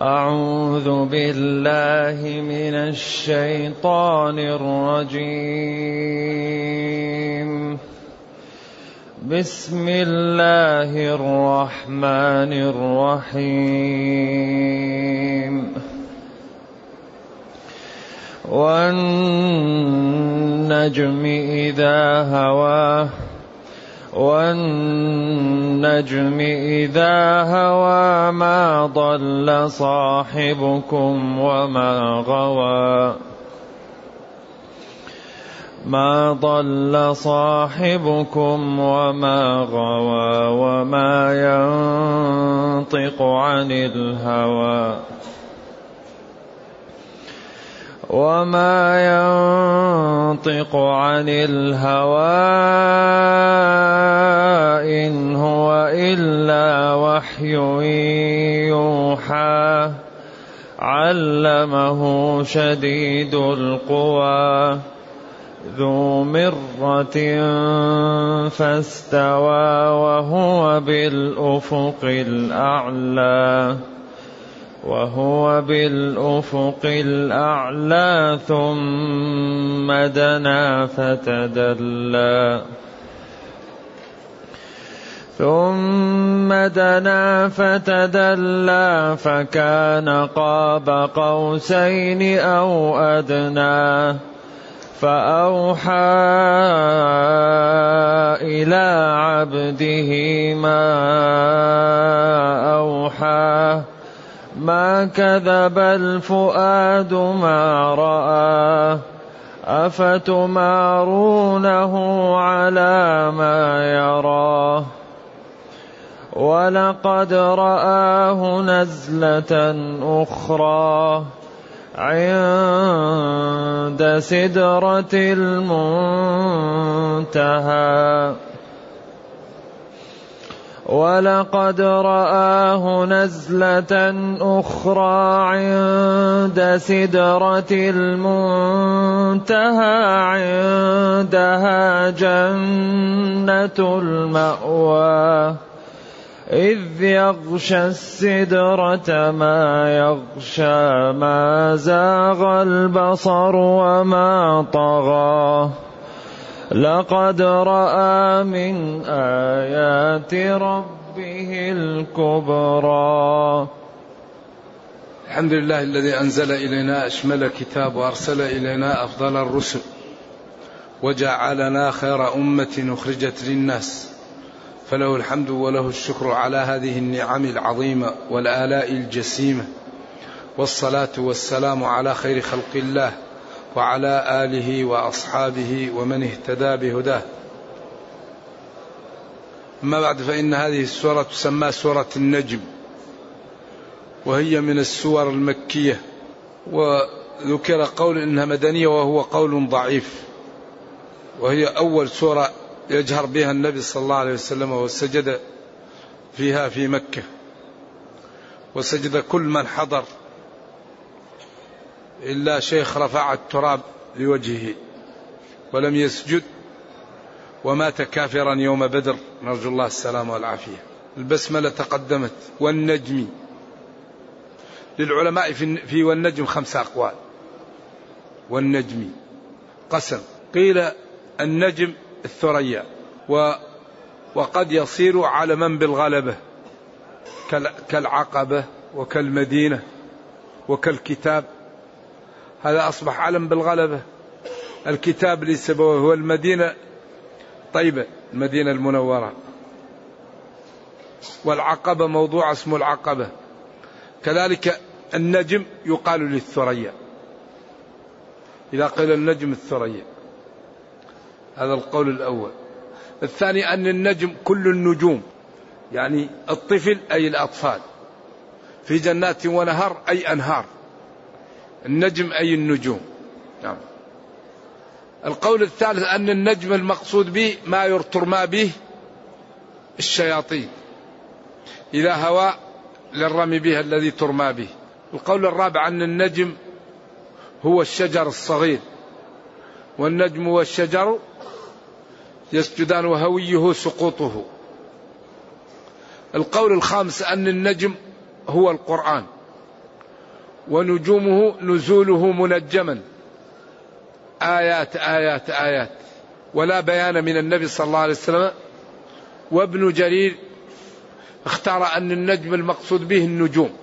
أعوذ بالله من الشيطان الرجيم. بسم الله الرحمن الرحيم. والنجم إذا هوى والنجم إذا هوى ما ضل صاحبكم وما غوى وما ينطق عن الهوى إن هو إلا وحي يوحى علمه شديد القوى ذو مرة فاستوى وهو بالأفق الأعلى ثم دنا فتدلى فكان قاب قوسين أو أدنى فأوحى إلى عبده ما أوحى ما كذب الفؤاد ما رأى أفتمارونه على ما يرى ولقد رآه نزلة أخرى عند سدرة المنتهى عندها جنة المأوى إذ يغشى السدرة ما يغشى ما زاغ البصر وما طغى لقد رأى من آيات ربه الكبرى. الحمد لله الذي أنزل إلينا أشمل الكتاب وأرسل إلينا أفضل الرسل وجعلنا خير أمة أخرجت للناس فله الحمد وله الشكر على هذه النعم العظيمة والآلاء الجسيمة والصلاة والسلام على خير خلق الله وعلى آله وأصحابه ومن اهتدى بهداه. أما بعد، فإن هذه السورة تسمى سورة النجم، وهي من السور المكية، وذكر قول إنها مدنية وهو قول ضعيف، وهي أول سورة يجهر بها النبي صلى الله عليه وسلم وسجد فيها في مكة، وسجد كل من حضر إلا شيخ رفع التراب لوجهه ولم يسجد ومات كافرا يوم بدر، نرجو الله السلام والعافية. البسملة تقدمت. والنجم، للعلماء في والنجم 5 أقوال. والنجم قسم، قيل النجم الثريا، وقد يصير علما بالغلبة كالعقبة وكالمدينة وكالكتاب، هذا أصبح علم بالغلبة. الكتاب لسبوه هو المدينة طيبة، المدينة المنورة، والعقبة موضوع اسمه العقبة. كذلك النجم يقال للثريا، إذا قيل النجم الثريا، هذا القول الأول. الثاني أن النجم كل النجوم، يعني الطفل أي الأطفال، في جنات ونهر أي أنهار، النجم أي النجوم. نعم. القول الثالث أن النجم المقصود به ما يرترمى به الشياطين، إذا هوى للرمي بها الذي ترمى به. القول الرابع أن النجم هو الشجر الصغير، والنجم والشجر يسجدان وهويه سقوطه. القول الخامس أن النجم هو القرآن، ونجومه نزوله منجما، آيات آيات آيات، ولا بيان من النبي صلى الله عليه وسلم. وابن جرير اختار أن النجم المقصود به النجوم،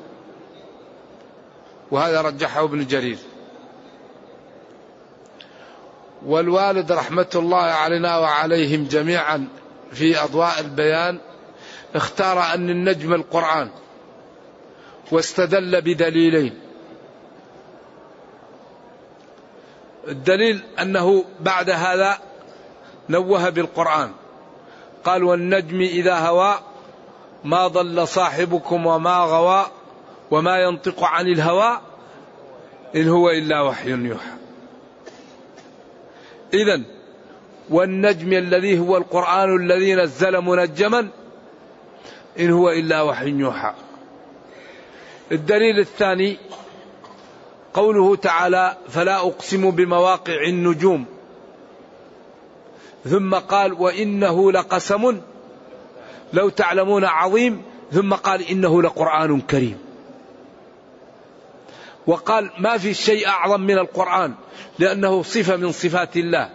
وهذا رجحه ابن جرير. والوالد رحمة الله علينا وعليهم جميعا في أضواء البيان اختار أن النجم القرآن، واستدل بدليلين. الدليل أنه بعد هذا نوه بالقرآن، قال والنجم إذا هوى ما ضل صاحبكم وما غوى وما ينطق عن الهوى إن هو إلا وحي يوحى. إذن والنجم الذي هو القرآن الذي نزل منجما إن هو إلا وحي يوحى. الدليل الثاني قوله تعالى فلا أقسم بمواقع النجوم، ثم قال وإنه لقسم لو تعلمون عظيم، ثم قال إنه لقرآن كريم، وقال ما في شيء أعظم من القرآن لأنه صفة من صفات الله،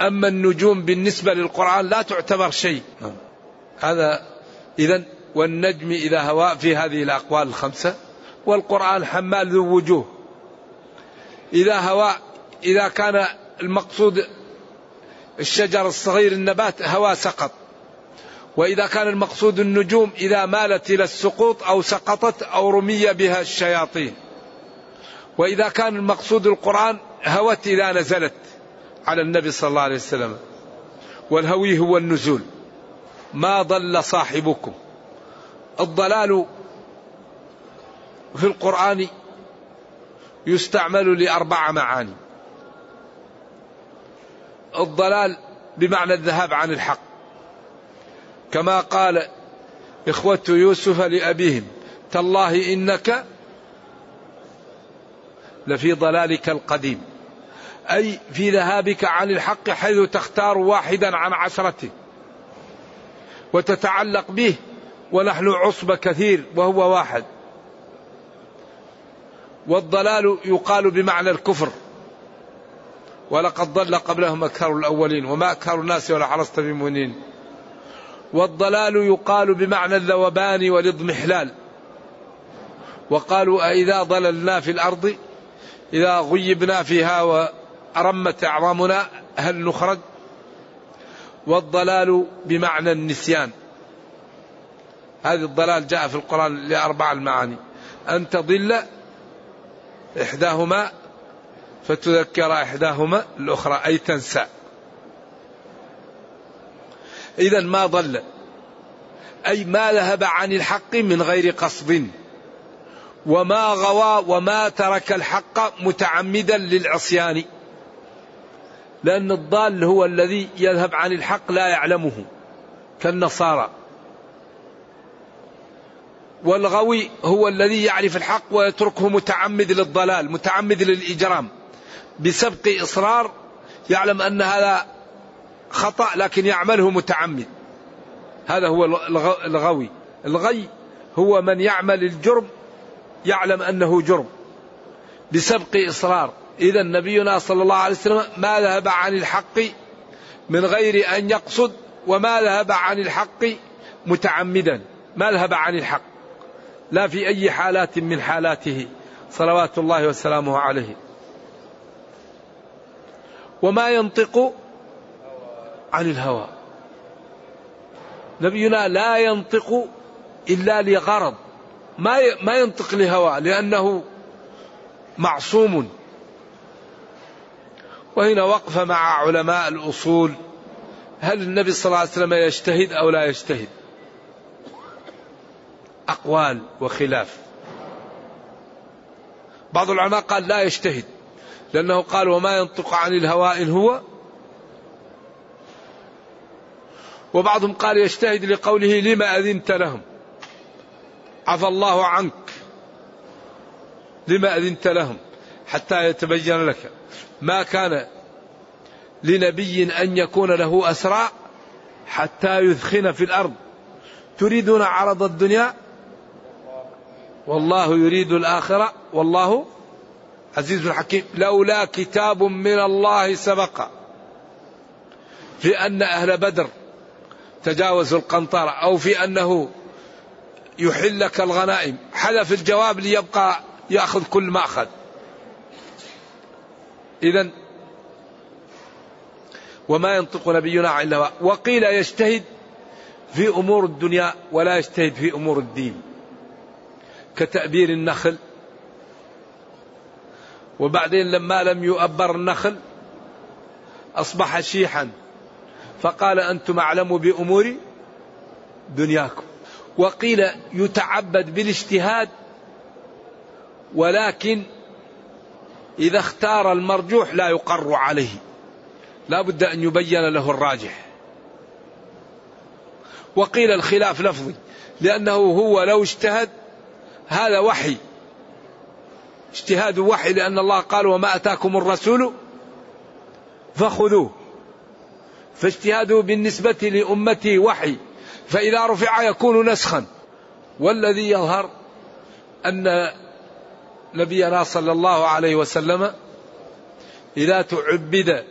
أما النجوم بالنسبة للقرآن لا تعتبر شيء. هذا إذن والنجم إذا هوى في هذه الأقوال الخمسة، والقرآن حمال ذو وجوه. إذا هوى إذا كان المقصود الشجر الصغير النبات هوى سقط، وإذا كان المقصود النجوم إذا مالت إلى السقوط أو سقطت أو رمي بها الشياطين، وإذا كان المقصود القرآن هوت إذا نزلت على النبي صلى الله عليه وسلم، والهوي هو النزول. ما ضل صاحبكم، الضلال في القرآن يستعمل لأربع معاني. الضلال بمعنى الذهاب عن الحق، كما قال إخوة يوسف لأبيهم تالله إنك لفي ضلالك القديم، أي في ذهابك عن الحق حيث تختار واحدا عن عشرته وتتعلق به، ونحن عصبة كثير وهو واحد. والضلال يقال بمعنى الكفر، ولقد ضل قبلهم أكثر الأولين وما أكثر الناس ولا حرصت بمؤمنين. والضلال يقال بمعنى الذوبان والاضمحلال، وقالوا أإذا ضللنا في الأرض إذا غيبنا فيها وأرمت أعظامنا هل نخرج. والضلال بمعنى النسيان، هذا الضلال جاء في القرآن لأربع المعاني، أن تضل إحداهما فتذكر إحداهما الأخرى أي تنسى. إذا ما ضل أي ما ذهب عن الحق من غير قصد، وما غوى وما ترك الحق متعمدا للعصيان، لأن الضال هو الذي يذهب عن الحق لا يعلمه كالنصارى، والغوي هو الذي يعرف الحق ويتركه متعمد للضلال، متعمد للإجرام بسبق إصرار، يعلم أن هذا خطأ لكن يعمله متعمد، هذا هو الغوي. الغي هو من يعمل الجرم يعلم أنه جرم بسبق إصرار. إذا نبينا صلى الله عليه وسلم ما ذهب عن الحق من غير أن يقصد، وما ذهب عن الحق متعمدا، ما ذهب عن الحق لا في أي حالات من حالاته صلوات الله وسلامه عليه. وما ينطق عن الهوى، نبينا لا ينطق إلا لغرض، ما ينطق لهوى لأنه معصوم. وهنا وقفة مع علماء الأصول، هل النبي صلى الله عليه وسلم يجتهد أو لا يجتهد؟ أقوال وخلاف. بعض العلماء قال لا يجتهد، لأنه قال وما ينطق عن الهوى إن هو، وبعضهم قال يجتهد لقوله لما أذنت لهم، عفى الله عنك لما أذنت لهم حتى يتبين لك، ما كان لنبي أن يكون له أسرى حتى يثخن في الأرض، تريدون عرض الدنيا والله يريد الآخرة والله عزيز حكيم. لولا كتاب من الله سبق، في أن أهل بدر تجاوزوا القنطرة، أو في أنه يحلك الغنائم، حلف الجواب ليبقى يأخذ كل ما أخذ. إذن وما ينطق نبينا عن الهوى، وقيل يجتهد في أمور الدنيا ولا يجتهد في أمور الدين، كتأبير النخل، وبعدين لما لم يؤبر النخل أصبح شيحا فقال أنتم أعلم بأمور دنياكم. وقيل يتعبد بالاجتهاد، ولكن إذا اختار المرجوح لا يقر عليه، لا بد أن يبين له الراجح. وقيل الخلاف لفظي، لأنه هو لو اجتهد، هذا وحي، اجتهاد وحي، لأن الله قال وما أتاكم الرسول فخذوه، فاجتهاده بالنسبة لأمتي وحي، فإذا رفع يكون نسخا. والذي يظهر أن نبينا صلى الله عليه وسلم إذا تعبد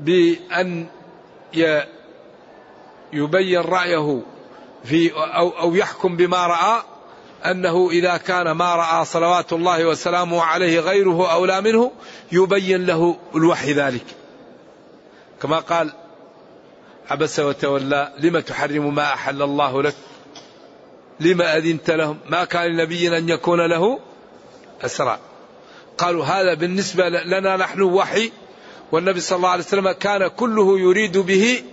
بأن يبين رأيه في أو يحكم بما رأى، أنه إذا كان ما رأى صلوات الله وسلامه عليه غيره أولى منه يبين له الوحي ذلك، كما قال عبس وتولى لما تحرم ما أحل الله لك لما أذنت لهم ما كان لنبي أن يكون له أسرى. قالوا هذا بالنسبة لنا نحن وحي، والنبي صلى الله عليه وسلم كان كله يريد به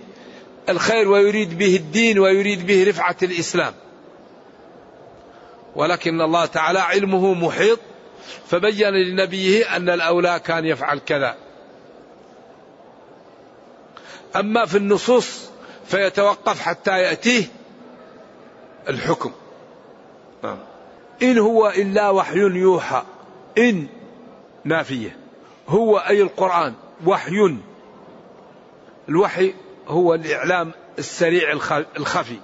الخير ويريد به الدين ويريد به رفعة الإسلام، ولكن الله تعالى علمه محيط، فبين لنبيه أن الأولى كان يفعل كذا. أما في النصوص فيتوقف حتى يأتيه الحكم. إن هو إلا وحي يوحى، إن نافية، هو أي القرآن وحي، الوحي هو الإعلام السريع الخفي،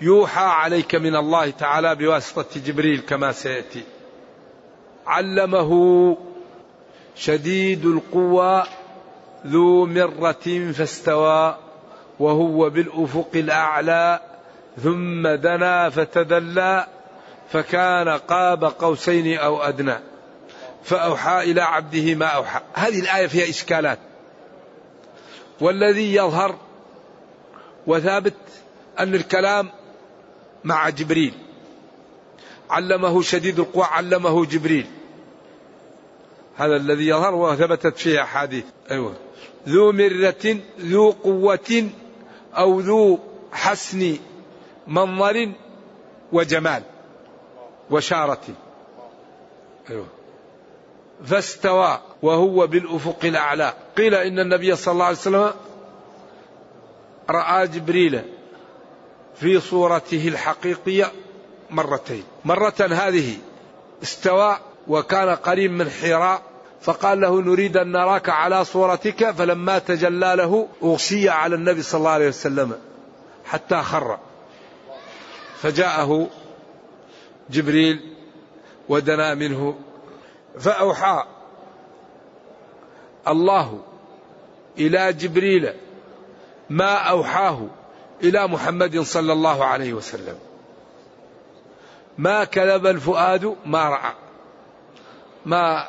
يوحى عليك من الله تعالى بواسطة جبريل كما سيأتي. علمه شديد القوى ذو مرة فاستوى وهو بالأفق الأعلى ثم دنا فتدلى فكان قاب قوسين أو أدنى فأوحى إلى عبده ما أوحى. هذه الآية فيها إشكالات، والذي يظهر وثابت أن الكلام مع جبريل. علمه شديد القوى، علمه جبريل، هذا الذي يظهر وثبتت فيه أحاديث. أيوة. ذو مرة، ذو قوة، أو ذو حسن منظر وجمال وشارة. أيوة. فاستوى وهو بالأفق الأعلى. قيل إن النبي صلى الله عليه وسلم رأى جبريل في صورته الحقيقية مرتين، مرة هذه استوى وكان قريب من حراء فقال له نريد أن نراك على صورتك، فلما تجلى له أغشي على النبي صلى الله عليه وسلم حتى خر، فجاءه جبريل ودنا منه فأوحى الله إلى جبريل ما أوحاه إلى محمد صلى الله عليه وسلم. ما كذب الفؤاد ما رأى، ما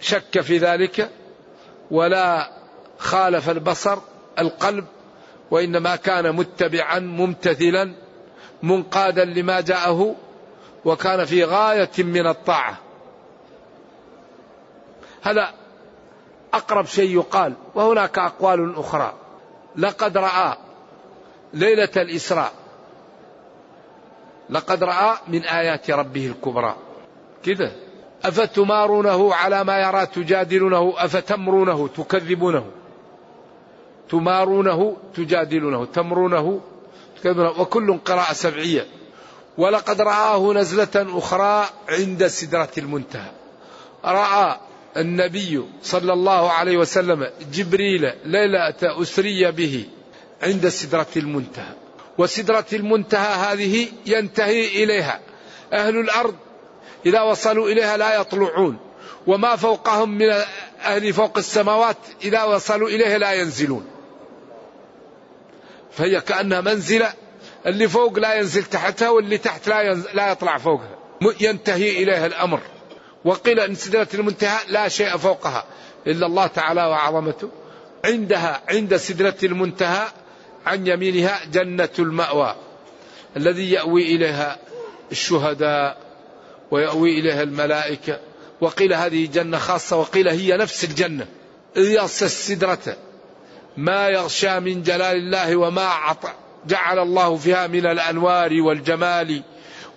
شك في ذلك ولا خالف البصر القلب، وإنما كان متبعا ممتثلا منقادا لما جاءه، وكان في غاية من الطاعة. هذا أقرب شيء يقال. وهناك أقوال أخرى. لقد رأى ليلة الإسراء، لقد رأى من آيات ربه الكبرى كده. أفتمارونه على ما يرى، تجادلونه، أفتمرونه تكذبونه، تمارونه تجادلونه، تمرونه تكذبونه، وكل قراءة سبعية. ولقد رآه نزلة أخرى عند سدرة المنتهى. رأى النبي صلى الله عليه وسلم جبريل ليلة أسري به عند سدرة المنتهى، وسدرة المنتهى هذه ينتهي إليها أهل الأرض إذا وصلوا إليها لا يطلعون، وما فوقهم من أهل فوق السماوات إذا وصلوا إليها لا ينزلون. فهي كأنها منزلة، اللي فوق لا ينزل تحتها واللي تحت لا يطلع فوقها، ينتهي إليها الأمر. وقيل إن سدرة المنتهى لا شيء فوقها إلا الله تعالى وعظمته. عندها عند سدرة المنتهى عن يمينها جنة المأوى الذي يأوي إليها الشهداء ويأوي إليها الملائكة. وقيل هذه جنة خاصة، وقيل هي نفس الجنة. إذ يغشى السدرة ما يغشى من جلال الله وما جعل الله فيها من الأنوار والجمال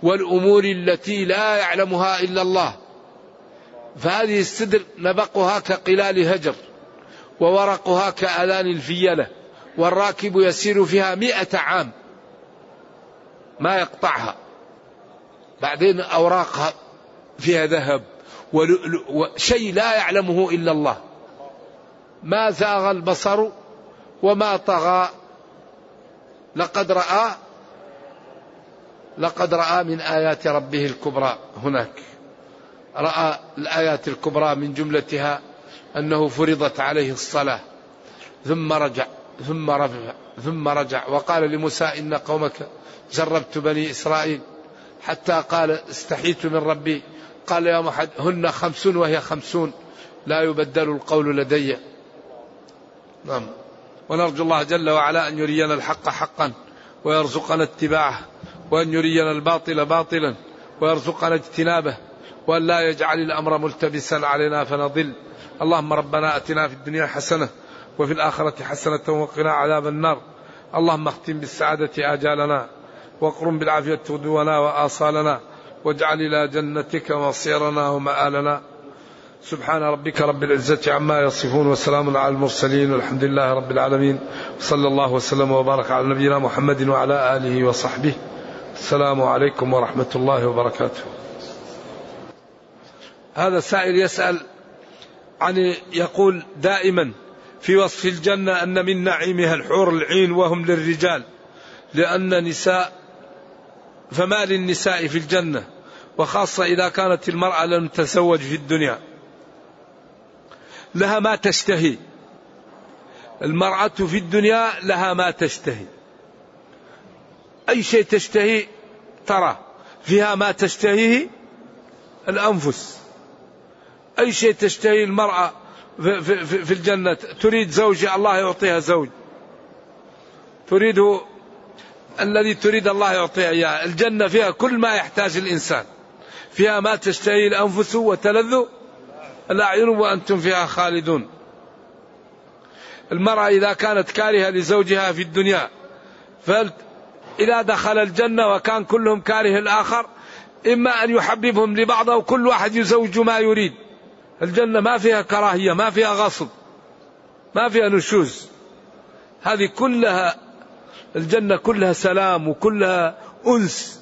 والأمور التي لا يعلمها إلا الله. فهذه السدر نبقها كقلال هجر، وورقها كآذان الفيلة، والراكب يسير فيها 100 عام ما يقطعها. بعدين أوراقها فيها ذهب وشيء لا يعلمه إلا الله. ما زاغ البصر وما طغى، لقد رأى من آيات ربه الكبرى. هناك رأى الآيات الكبرى، من جملتها أنه فرضت عليه الصلاة ثم رجع ثم رفع ثم رجع، وقال لموسى إن قومك جربت بني إسرائيل حتى قال استحيت من ربي، قال يا محمد هن 50 وهي 50 لا يبدل القول لدي. نعم. ونرجو الله جل وعلا أن يرينا الحق حقا ويرزقنا اتباعه، وأن يرينا الباطل باطلا ويرزقنا اجتنابه، وأن لا يجعل الأمر ملتبسا علينا فنضل. اللهم ربنا أتنا في الدنيا حسنة وفي الآخرة حسنة وقنا عذاب النار. اللهم اختم بالسعادة آجالنا، وقرم بالعافية غدونا وآصالنا، واجعل إلى جنتك مصيرنا ومآلنا. سبحان ربك رب العزة عما يصفون، وسلام على المرسلين، والحمد لله رب العالمين، صلى الله وسلم وبارك على نبينا محمد وعلى آله وصحبه. السلام عليكم ورحمة الله وبركاته. هذا السائل يسأل عن، يقول دائما في وصف الجنة أن من نعيمها الحور العين وهم للرجال، لأن نساء، فما للنساء في الجنة، وخاصة إذا كانت المرأة لم تزوج في الدنيا، لها ما تشتهي المرأة في الدنيا، لها ما تشتهي، أي شيء تشتهي ترى فيها، ما تشتهيه الأنفس، أي شيء تشتهي المرأة في الجنة، تريد زوجها الله يعطيها زوج، تريده الذي تريد الله يعطيها إياه. الجنة فيها كل ما يحتاج الإنسان، فيها ما تشتهي الأنفس وتلذ الأعين وأنتم فيها خالدون. المرأة إذا كانت كارهة لزوجها في الدنيا، فإذا دخل الجنة وكان كلهم كاره الآخر، إما أن يحببهم لبعض، وكل واحد يزوج ما يريد. الجنة ما فيها كراهية، ما فيها غصب، ما فيها نشوز، هذه كلها الجنة، كلها سلام وكلها أنس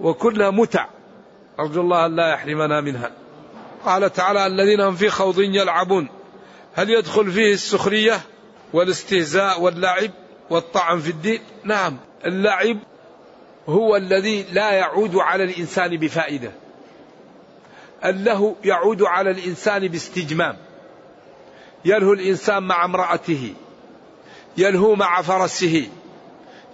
وكلها متع. أرجو الله أن لا يحرمنا منها. قال تعالى الذين هم في خوض يلعبون، هل يدخل فيه السخرية والاستهزاء واللعب والطعن في الدين؟ نعم. اللعب هو الذي لا يعود على الإنسان بفائدة، اللهو يعود على الإنسان باستجمام. يلهو الإنسان مع امرأته، يلهو مع فرسه،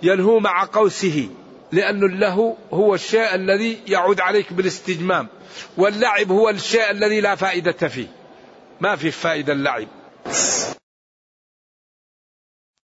يلهو مع قوسه، لأن اللهو هو الشيء الذي يعود عليك بالاستجمام، واللعب هو الشيء الذي لا فائدة فيه، ما في فائدة اللعب.